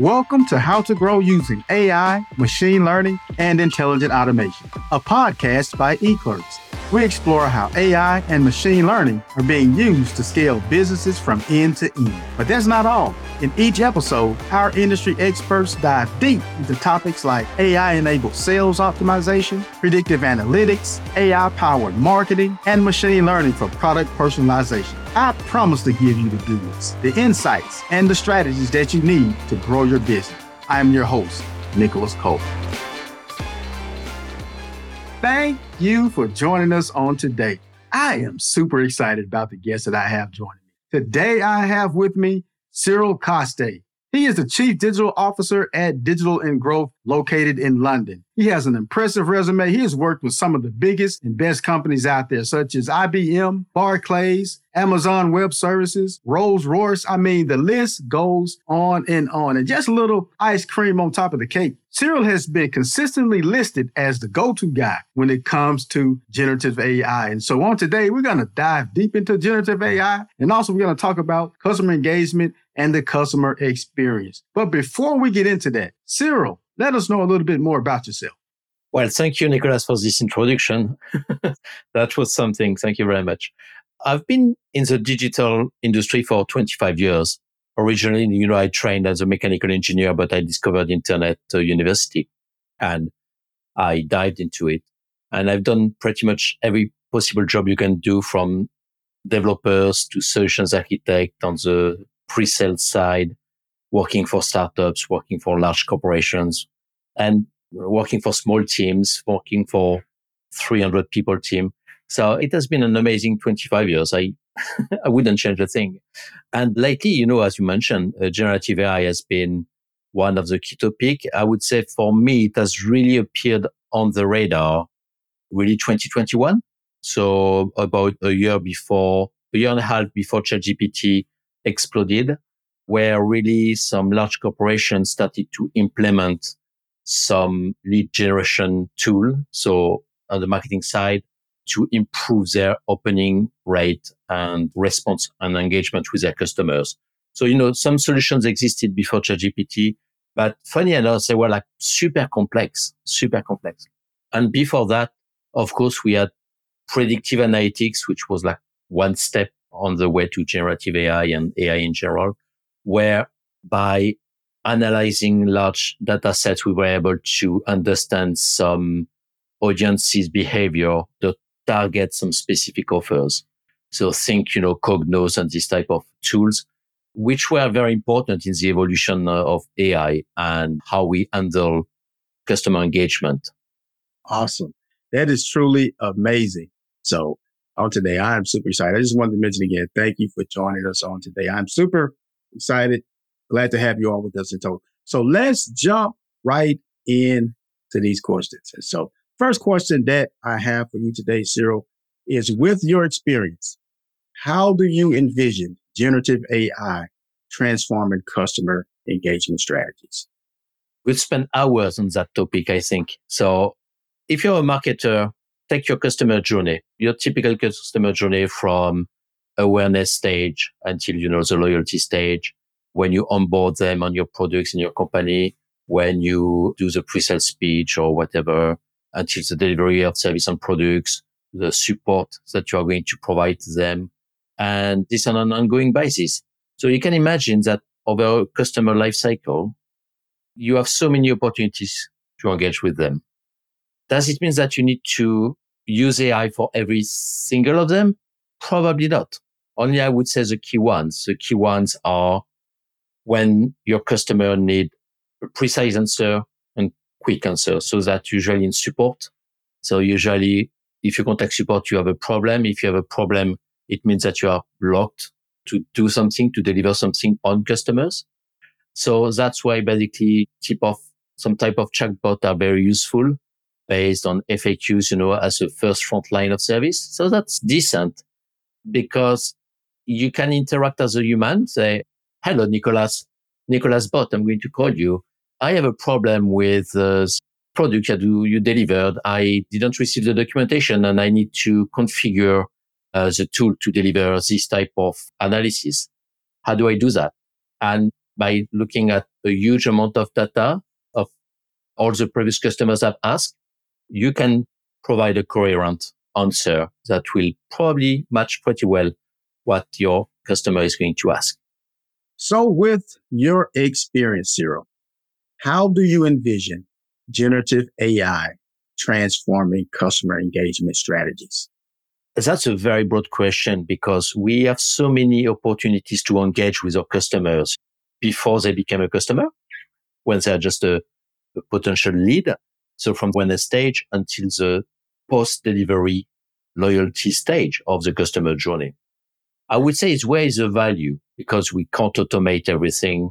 Welcome to How to Grow Using AI, Machine Learning, and Intelligent Automation, a podcast by eClerx. We explore how AI and machine learning are being used to scale businesses from end to end. But that's not all. In each episode, our industry experts dive deep into topics like AI-enabled sales optimization, predictive analytics, AI-powered marketing, and machine learning for product personalization. I promise to give you the goods, the insights, and the strategies that you need to grow your business. I am your host, Nicholas Cole. Thank you for joining us on today. I am super excited about the guests that I have joining me. Today, I have with me Cyril Coste. He is the Chief Digital Officer at Digital & Growth, located in London. He has an impressive resume. He has worked with some of the biggest and best companies out there, such as IBM, Barclays, Amazon Web Services, Rolls-Royce. I mean, the list goes on and on. And just a little ice cream on top of the cake. Cyril has been consistently listed as the go-to guy when it comes to generative AI. And so on today, we're going to dive deep into generative AI. And also, we're going to talk about customer engagement and the customer experience. But before we get into that, Cyril, let us know a little bit more about yourself. Well, thank you, Nicholas, for this introduction. That was something. Thank you very much. I've been in the digital industry for 25 years. Originally, I trained as a mechanical engineer, but I discovered the internet at university and I dived into it. And I've done pretty much every possible job you can do, from developers to solutions architect on the pre-sales side, working for startups, working for large corporations, and working for small teams, working for 300 people team. So it has been an amazing 25 years. I wouldn't change a thing. And lately, as you mentioned, generative AI has been one of the key topics. I would say for me, it has really appeared on the radar, really 2021. So about a year and a half before ChatGPT exploded, where really some large corporations started to implement some lead generation tool. So on the marketing side, to improve their opening rate and response and engagement with their customers. So, some solutions existed before ChatGPT, but funny enough, they were like super complex. And before that, of course, we had predictive analytics, which was like one step on the way to generative AI and AI in general, where by analyzing large data sets, we were able to understand some audiences' behavior, the target some specific offers. So think, Cognos and this type of tools, which were very important in the evolution of AI and how we handle customer engagement. Awesome. That is truly amazing. So on today, I am super excited. I just wanted to mention again, thank you for joining us on today. I'm super excited. Glad to have you all with us. So let's jump right in to these questions. So first question that I have for you today, Cyril, is with your experience, how do you envision generative AI transforming customer engagement strategies? We'll spend hours on that topic, I think. So if you're a marketer, take your customer journey, your typical customer journey from awareness stage until, the loyalty stage, when you onboard them on your products in your company, when you do the pre-sale speech or whatever, until the delivery of service and products, the support that you are going to provide to them, and this on an ongoing basis. So you can imagine that over a customer life cycle, you have so many opportunities to engage with them. Does it mean that you need to use AI for every single of them? Probably not. Only I would say the key ones. The key ones are when your customer need a precise answer, quick answer. So that usually in support. So usually if you contact support, you have a problem. If you have a problem, it means that you are blocked to do something, to deliver something on customers. So that's why basically some type of chatbot are very useful based on FAQs, as a first front line of service. So that's decent because you can interact as a human, say, hello, Nicholas bot, I'm going to call you. I have a problem with product that you delivered. I didn't receive the documentation and I need to configure the tool to deliver this type of analysis. How do I do that? And by looking at a huge amount of data of all the previous customers have asked, you can provide a coherent answer that will probably match pretty well what your customer is going to ask. So with your experience, Cyril, how do you envision generative AI transforming customer engagement strategies? That's a very broad question because we have so many opportunities to engage with our customers before they become a customer, when they're just a potential lead. So from when they stage until the post-delivery loyalty stage of the customer journey. I would say it's where is the value because we can't automate everything,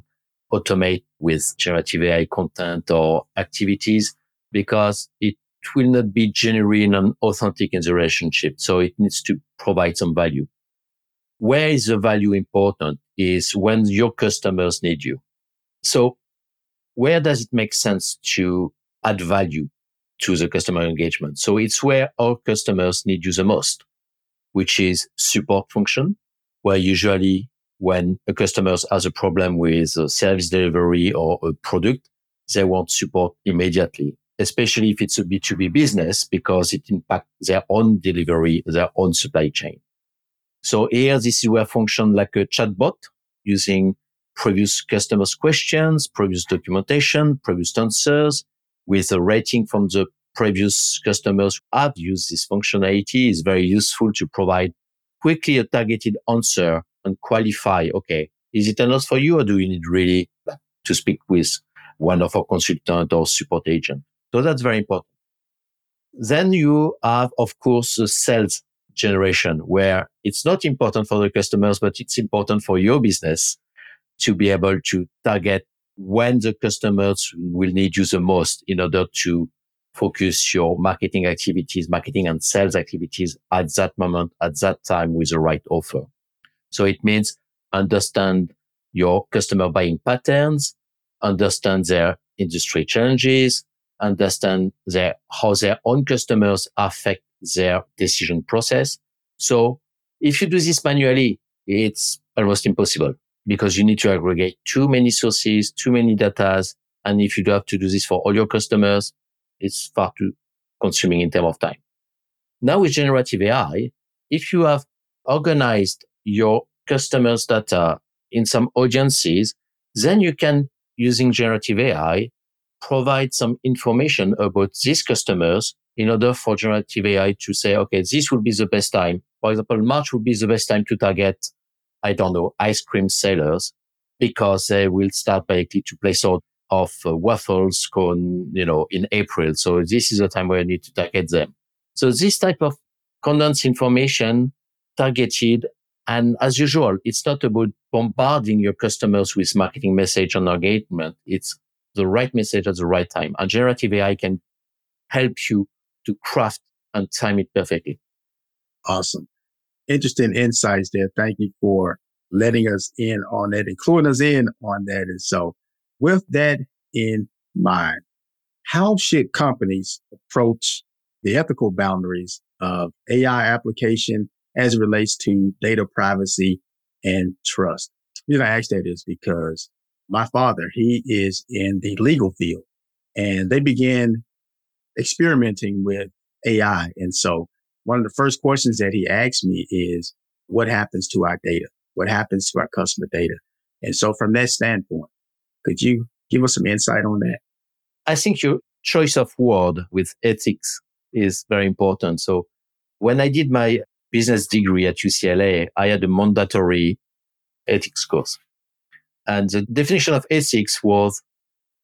automate with generative AI content or activities because it will not be genuine and authentic in the relationship. So it needs to provide some value. Where is the value important is when your customers need you. So where does it make sense to add value to the customer engagement? So it's where our customers need you the most, which is support function, where usually when a customer has a problem with a service delivery or a product, they want support immediately, especially if it's a B2B business because it impacts their own delivery, their own supply chain. So here, this is where function like a chatbot using previous customers' questions, previous documentation, previous answers, with a rating from the previous customers who have used this functionality is very useful to provide quickly a targeted answer and qualify, okay, is it enough for you or do you need really to speak with one of our consultant or support agent? So that's very important. Then you have, of course, the sales generation where it's not important for the customers, but it's important for your business to be able to target when the customers will need you the most in order to focus your marketing activities, marketing and sales activities at that moment, at that time with the right offer. So it means understand your customer buying patterns, understand their industry challenges, understand how their own customers affect their decision process. So if you do this manually, it's almost impossible, because you need to aggregate too many sources, too many datas. And if you do have to do this for all your customers, it's far too consuming in terms of time. Now with generative AI, if you have organized your customers' data in some audiences, then you can, using generative AI, provide some information about these customers in order for generative AI to say, okay, this would be the best time. For example, March would be the best time to target, I don't know, ice cream sellers, because they will start basically to place out of waffles cone, in April. So this is the time where you need to target them. So this type of condensed information targeted. And as usual, it's not about bombarding your customers with marketing message and engagement. It's the right message at the right time. And generative AI can help you to craft and time it perfectly. Awesome. Interesting insights there. Thank you for letting us in on that and cluing us in on that. And so with that in mind, how should companies approach the ethical boundaries of AI application as it relates to data privacy and trust? The reason I ask that is because my father, he is in the legal field and they began experimenting with AI. And so one of the first questions that he asked me is, what happens to our data? What happens to our customer data? And so from that standpoint, could you give us some insight on that? I think your choice of word with ethics is very important. So when I did my business degree at UCLA, I had a mandatory ethics course. And the definition of ethics was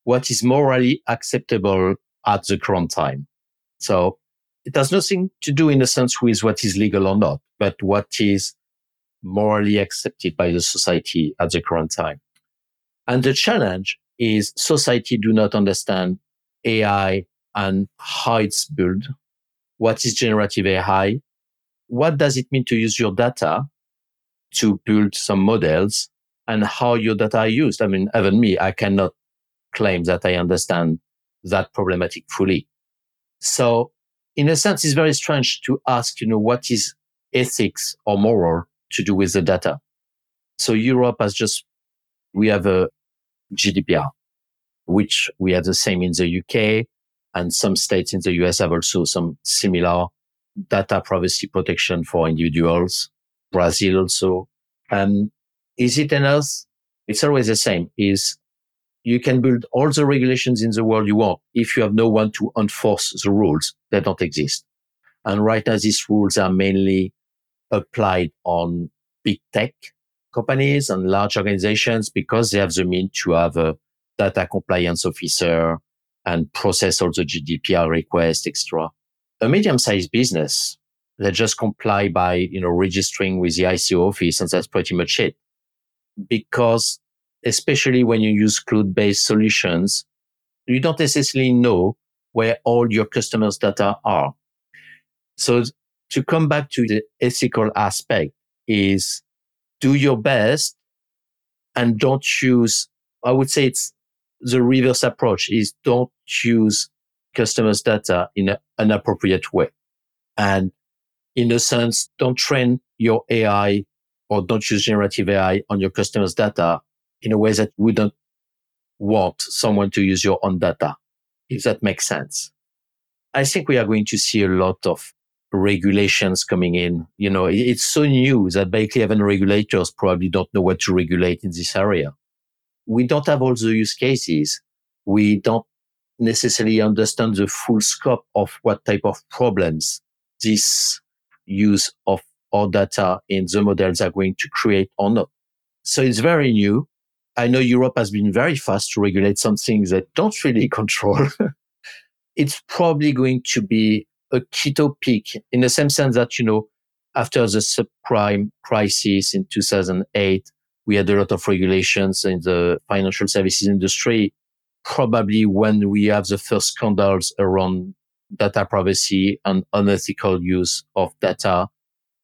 what is morally acceptable at the current time. So it has nothing to do, in a sense, with what is legal or not, but what is morally accepted by the society at the current time. And the challenge is society do not understand AI and how it's built. What is generative AI? What does it mean to use your data to build some models and how your data are used? I mean, even me, I cannot claim that I understand that problematic fully. So in a sense, it's very strange to ask, what is ethics or moral to do with the data? So Europe has we have a GDPR, which we have the same in the UK, and some states in the US have also some similar data privacy protection for individuals. Brazil also. Is it enough? It's always the same. Is you can build all the regulations in the world you want. If you have no one to enforce the rules, they don't exist. And right now, these rules are mainly applied on big tech companies and large organizations because they have the means to have a data compliance officer and process all the GDPR requests, etc. A medium-sized business, they just comply by, registering with the ICO office, and that's pretty much it. Because especially when you use cloud-based solutions, you don't necessarily know where all your customers' data are. So to come back to the ethical aspect is do your best and don't use, I would say it's the reverse approach is don't use customers' data in an appropriate way. And in a sense, don't train your AI or don't use generative AI on your customers' data in a way that wouldn't want someone to use your own data, if that makes sense. I think we are going to see a lot of regulations coming in. It's so new that basically even regulators probably don't know what to regulate in this area. We don't have all the use cases. We don't necessarily understand the full scope of what type of problems this use of our data in the models are going to create or not. So it's very new. I know Europe has been very fast to regulate some things that don't really control. It's probably going to be a key topic in the same sense that, after the subprime crisis in 2008, we had a lot of regulations in the financial services industry. Probably when we have the first scandals around data privacy and unethical use of data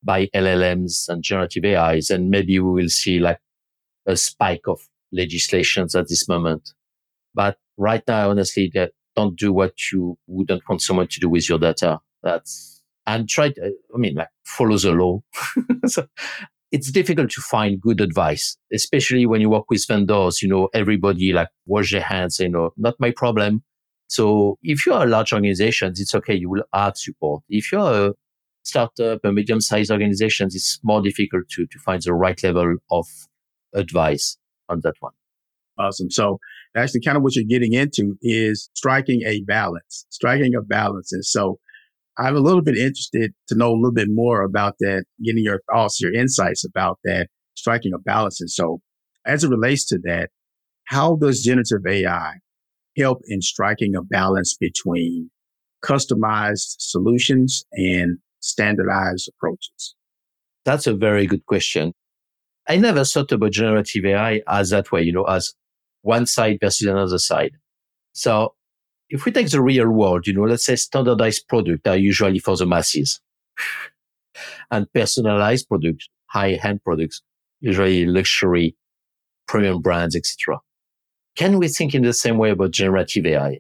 by LLMs and generative AIs, and maybe we will see like a spike of legislations at this moment. But right now, honestly, don't do what you wouldn't want someone to do with your data. Follow the law. So it's difficult to find good advice, especially when you work with vendors, everybody wash their hands, not my problem. So if you are a large organization, it's okay. You will have support. If you're a startup, a medium-sized organization, it's more difficult to find the right level of advice on that one. Awesome. So actually kind of what you're getting into is striking a balance. And so I'm a little bit interested to know a little bit more about that, getting your thoughts, your insights about that, striking a balance. And so as it relates to that, how does generative AI help in striking a balance between customized solutions and standardized approaches? That's a very good question. I never thought about generative AI as that way, as one side versus another side. So if we take the real world, let's say standardized products are usually for the masses and personalized products, high-end products, usually luxury, premium brands, etc. Can we think in the same way about generative AI?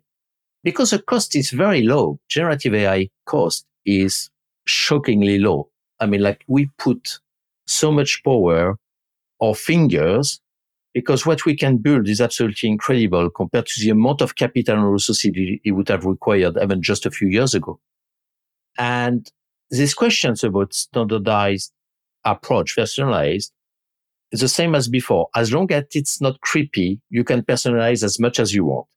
Because the cost is very low. Generative AI cost is shockingly low. We put so much power or fingers because what we can build is absolutely incredible compared to the amount of capital and resources it would have required even just a few years ago. And these questions about standardized approach, personalized, is the same as before. As long as it's not creepy, you can personalize as much as you want.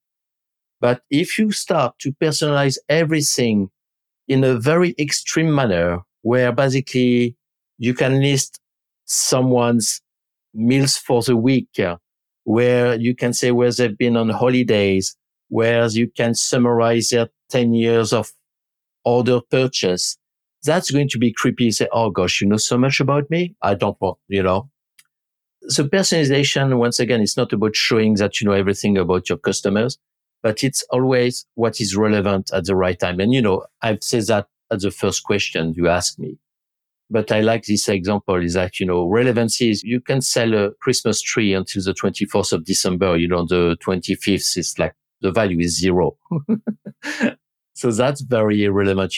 But if you start to personalize everything in a very extreme manner, where basically you can list someone's meals for the week, where you can say where they've been on holidays, where you can summarize their 10 years of order purchase, that's going to be creepy. You say, oh gosh, you know so much about me? I don't want, So personalization, once again, it's not about showing that you know everything about your customers, but it's always what is relevant at the right time. And, I've said that at the first question you asked me. But I like this example is that, relevancy is you can sell a Christmas tree until the 24th of December. The 25th is like the value is zero. So that's very irrelevant.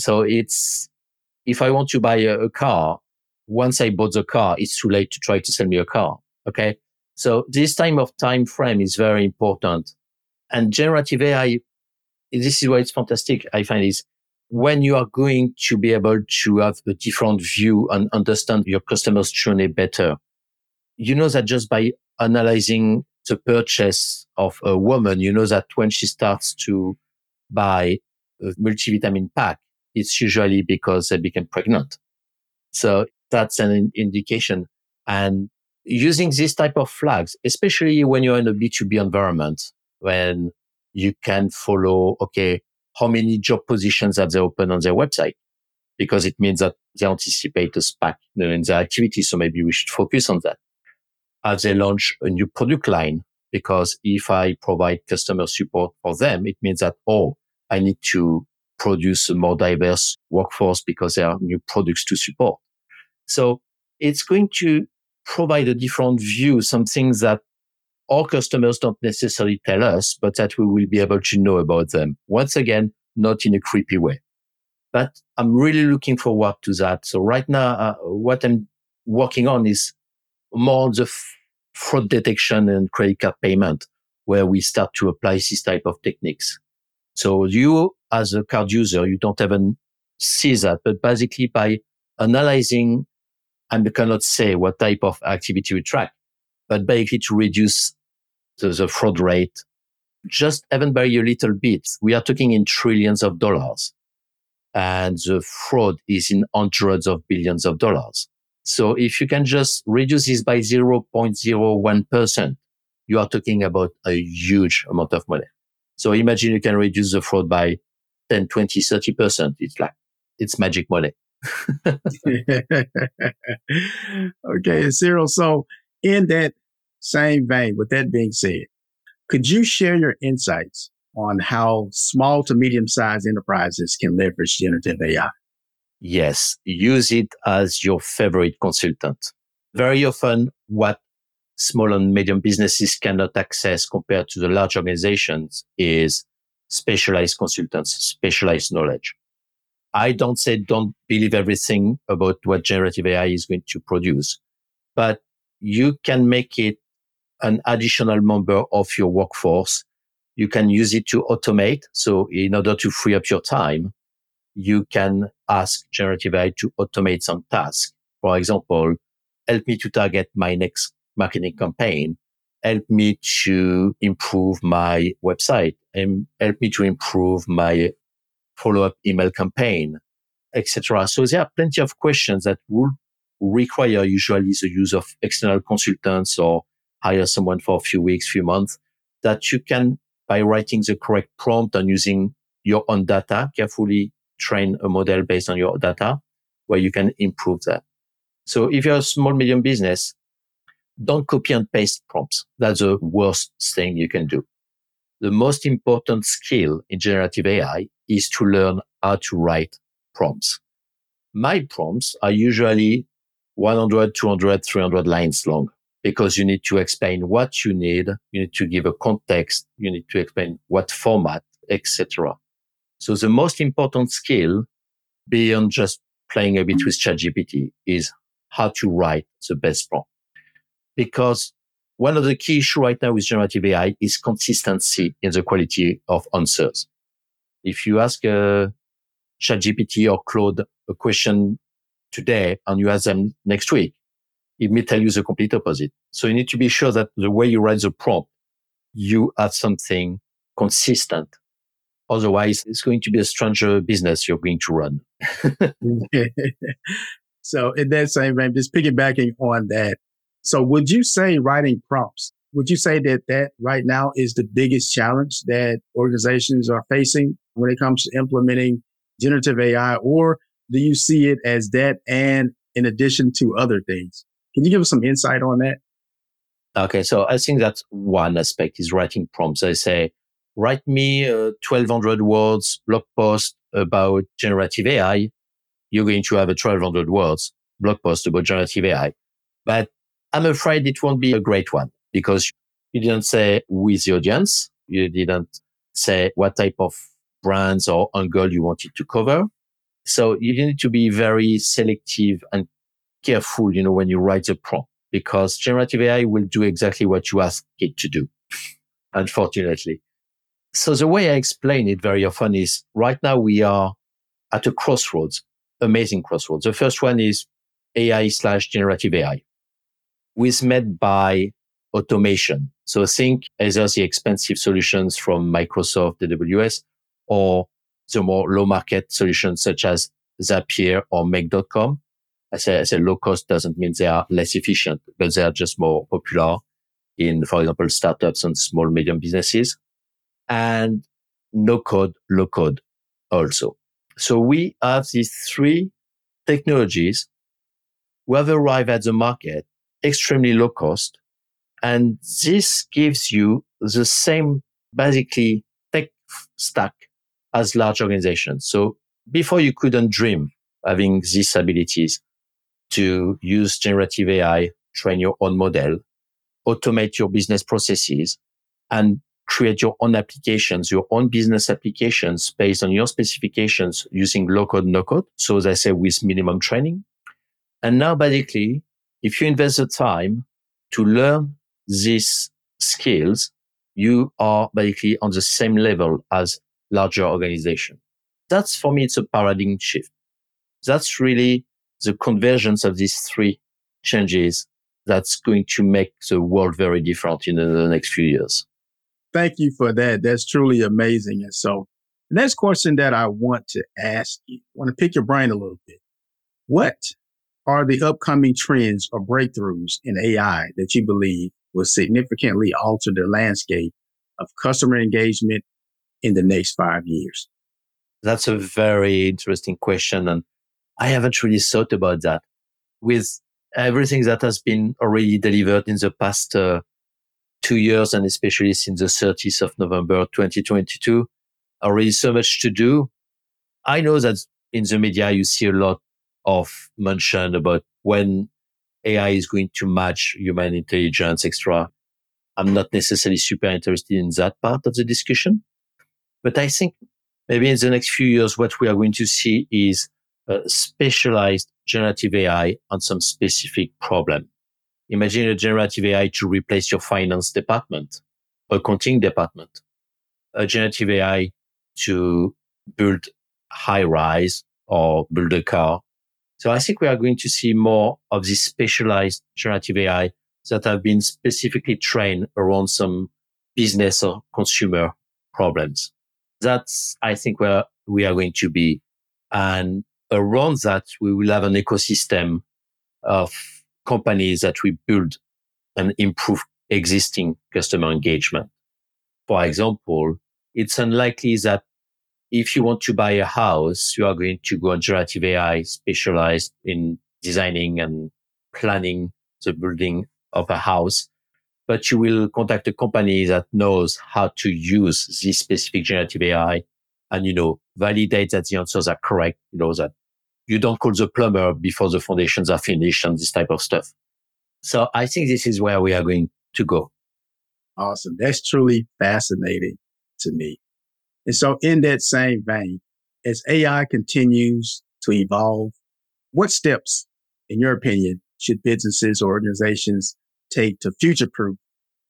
So it's if I want to buy a car, once I bought the car, it's too late to try to sell me a car. Okay. So this time frame is very important. And generative AI, this is why it's fantastic, I find, is when you are going to be able to have a different view and understand your customer's journey better. You know that just by analyzing the purchase of a woman, you know that when she starts to buy a multivitamin pack, it's usually because they became pregnant. So that's an indication. And using this type of flags, especially when you're in a B2B environment, when you can follow, okay, how many job positions have they opened on their website? Because it means that they anticipate a spike in their activity. So maybe we should focus on that. Have they launched a new product line? Because if I provide customer support for them, it means that, oh, I need to produce a more diverse workforce because there are new products to support. So it's going to provide a different view, some things that our customers don't necessarily tell us, but that we will be able to know about them. Once again, not in a creepy way. But I'm really looking forward to that. So right now, what I'm working on is more the fraud detection and credit card payment, where we start to apply this type of techniques. So you, as a card user, you don't even see that. But basically, by analyzing, I cannot say what type of activity we track, but basically to reduce the fraud rate, just even by a little bit, we are talking in trillions of dollars. And the fraud is in hundreds of billions of dollars. So if you can just reduce this by 0.01%, you are talking about a huge amount of money. So imagine you can reduce the fraud by 10, 20, 30%. It's magic money. Okay, Cyril. So in that same vein, with that being said, could you share your insights on how small to medium-sized enterprises can leverage generative AI? Yes, use it as your favorite consultant. Very often, what small and medium businesses cannot access compared to the large organizations is specialized consultants, specialized knowledge. I don't say don't believe everything about what generative AI is going to produce, but you can make it an additional member of your workforce. You can use it to automate. So in order to free up your time, you can ask generative AI to automate some tasks. For example, help me to target my next marketing campaign. Help me to improve my website and help me to improve my follow-up email campaign, etc. So there are plenty of questions that will require usually the use of external consultants or hire someone for a few weeks, few months, that you can, by writing the correct prompt and using your own data, carefully train a model based on your data, where you can improve that. So if you're a small, medium business, don't copy and paste prompts. That's the worst thing you can do. The most important skill in generative AI is to learn how to write prompts. My prompts are usually 100, 200, 300 lines long because you need to explain what you need. You need to give a context. You need to explain what format, etc. So the most important skill beyond just playing a bit with ChatGPT is how to write the best prompt. Because one of the key issues right now with generative AI is consistency in the quality of answers. If you ask ChatGPT or Claude a question today and you ask them next week, it may tell you the complete opposite. So you need to be sure that the way you write the prompt, you have something consistent. Otherwise, it's going to be a stranger business you're going to run. So in that same vein, just piggybacking on that. So would you say writing prompts, would you say that right now is the biggest challenge that organizations are facing when it comes to implementing generative AI, or do you see it as that and in addition to other things? Can you give us some insight on that? Okay, so I think that's one aspect is writing prompts. I say, write me 1,200 words blog post about generative AI. You're going to have a 1,200 words blog post about generative AI. But I'm afraid it won't be a great one because you didn't say with the audience. You didn't say what type of brands or angle you wanted to cover. So you need to be very selective and careful, when you write the prompt. because generative AI will do exactly what you ask it to do, unfortunately. So the way I explain it very often is right now we are at a crossroads, amazing crossroads. The first one is AI/generative AI. Was met by automation. So think either the expensive solutions from Microsoft, AWS, or the more low market solutions such as Zapier or make.com. I say low cost doesn't mean they are less efficient, but they are just more popular in, for example, startups and small, medium businesses. And no code, low code also. So we have these three technologies who have arrived at the market extremely low cost. And this gives you the same basically tech stack as large organizations. So before you couldn't dream having these abilities to use generative AI, train your own model, automate your business processes, and create your own applications, your own business applications based on your specifications using low code, no code. So as I say, with minimum training. And now basically, if you invest the time to learn these skills, you are basically on the same level as larger organization. That's, for me, it's a paradigm shift. That's really the convergence of these three changes that's going to make the world very different in the next few years. Thank you for that. That's truly amazing. And so the next question that I want to ask you, I want to pick your brain a little bit. What are the upcoming trends or breakthroughs in AI that you believe will significantly alter the landscape of customer engagement in the next 5 years? That's a very interesting question. And I haven't really thought about that. With everything that has been already delivered in the past 2 years, and especially since the 30th of November, 2022, already so much to do. I know that in the media, you see a lot of mention about when AI is going to match human intelligence, etc. I'm not necessarily super interested in that part of the discussion, but I think maybe in the next few years, what we are going to see is specialized generative AI on some specific problem. Imagine a generative AI to replace your finance department, accounting department, a generative AI to build high-rise or build a car. So I think we are going to see more of these specialized generative AI that have been specifically trained around some business or consumer problems. That's, I think, where we are going to be. And around that, we will have an ecosystem of companies that we build and improve existing customer engagement. For example, it's unlikely that if you want to buy a house, you are going to go on generative AI specialized in designing and planning the building of a house. But you will contact a company that knows how to use this specific generative AI and, validate that the answers are correct. That you don't call the plumber before the foundations are finished and this type of stuff. So I think this is where we are going to go. Awesome. That's truly fascinating to me. And so in that same vein, as AI continues to evolve, what steps, in your opinion, should businesses or organizations take to future-proof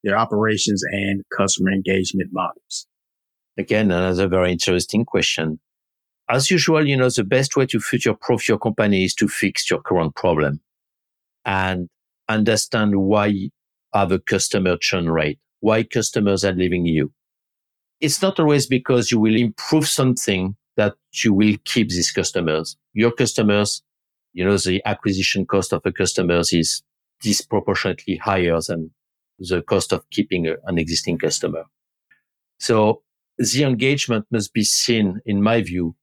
their operations and customer engagement models? Again, another very interesting question. As usual, the best way to future-proof your company is to fix your current problem and understand why you have a customer churn rate, why customers are leaving you. It's not always because you will improve something that you will keep these customers. Your customers, the acquisition cost of a customer is disproportionately higher than the cost of keeping an existing customer. So the engagement must be seen, in my view,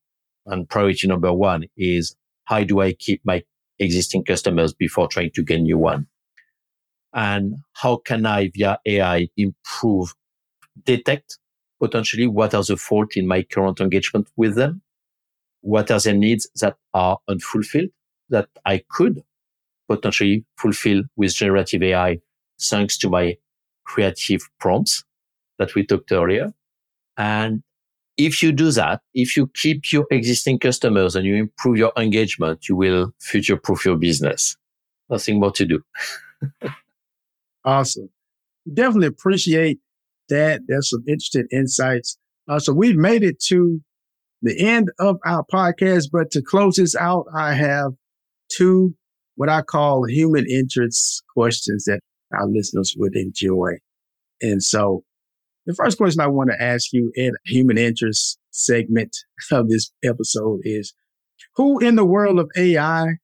and priority number one is how do I keep my existing customers before trying to gain new one? And how can I, via AI, improve, detect potentially what are the faults in my current engagement with them? What are the needs that are unfulfilled that I could potentially fulfill with generative AI thanks to my creative prompts that we talked earlier? And if you do that, if you keep your existing customers and you improve your engagement, you will future-proof your business. Nothing more to do. Awesome. Definitely appreciate that. That's some interesting insights. So we've made it to the end of our podcast, but to close this out, I have two what I call human interest questions that our listeners would enjoy. And so the first question I want to ask you in human interest segment of this episode is, who in the world of AI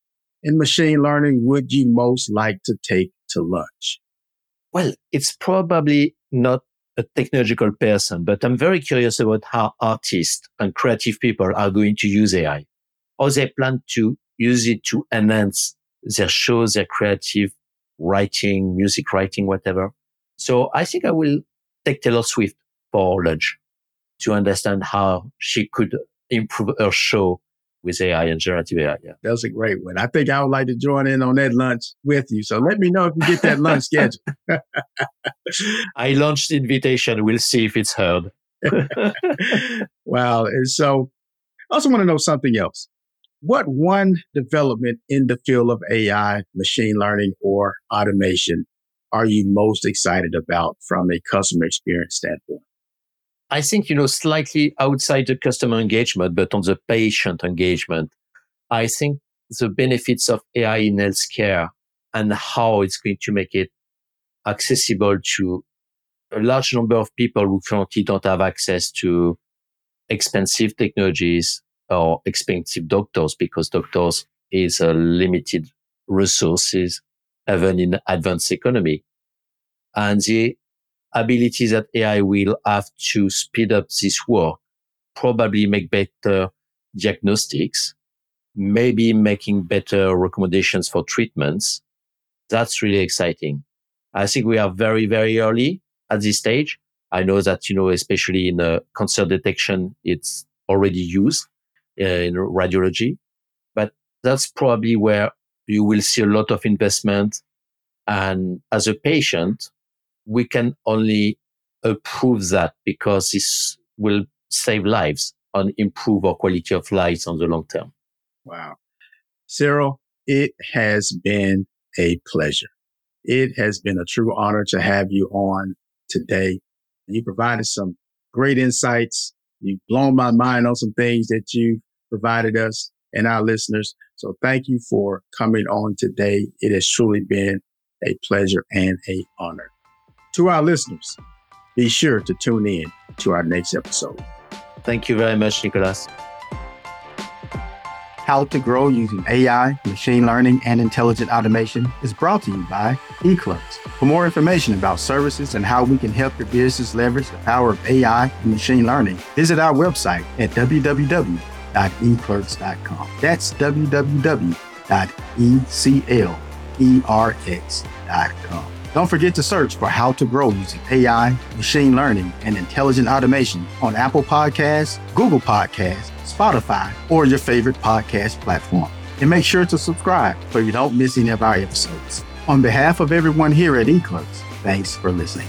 and machine learning would you most like to take to lunch? Well, it's probably not a technological person, but I'm very curious about how artists and creative people are going to use AI, or they plan to use it to enhance their shows, their creative writing, music writing, whatever. So I think I will take Taylor Swift for lunch to understand how she could improve her show with AI and generative AI. Yeah. That's a great one. I think I would like to join in on that lunch with you. So let me know if you get that lunch scheduled. I launched the invitation. We'll see if it's heard. Wow. And so I also want to know something else. What one development in the field of AI, machine learning, or automation are you most excited about from a customer experience standpoint? I think, slightly outside the customer engagement, but on the patient engagement, I think the benefits of AI in healthcare and how it's going to make it accessible to a large number of people who currently don't have access to expensive technologies or expensive doctors, because doctors is a limited resources, even in advanced economy. And the ability that AI will have to speed up this work, probably make better diagnostics, maybe making better recommendations for treatments. That's really exciting. I think we are very, very early at this stage. I know that, especially in cancer detection, it's already used in radiology, but that's probably where you will see a lot of investment. And as a patient, we can only approve that because this will save lives and improve our quality of lives on the long term. Wow. Cyril, it has been a pleasure. It has been a true honor to have you on today. You provided some great insights. You've blown my mind on some things that you provided us and our listeners. So thank you for coming on today. It has truly been a pleasure and an honor. To our listeners, be sure to tune in to our next episode. Thank you very much, Nicholas. How to Grow Using AI, Machine Learning, and Intelligent Automation is brought to you by eClerx. For more information about services and how we can help your business leverage the power of AI and machine learning, visit our website at www.eclerx.com. That's www.eclerx.com. Don't forget to search for How to Grow Using AI, Machine Learning, and Intelligent Automation on Apple Podcasts, Google Podcasts, Spotify, or your favorite podcast platform. And make sure to subscribe so you don't miss any of our episodes. On behalf of everyone here at eClerx, thanks for listening.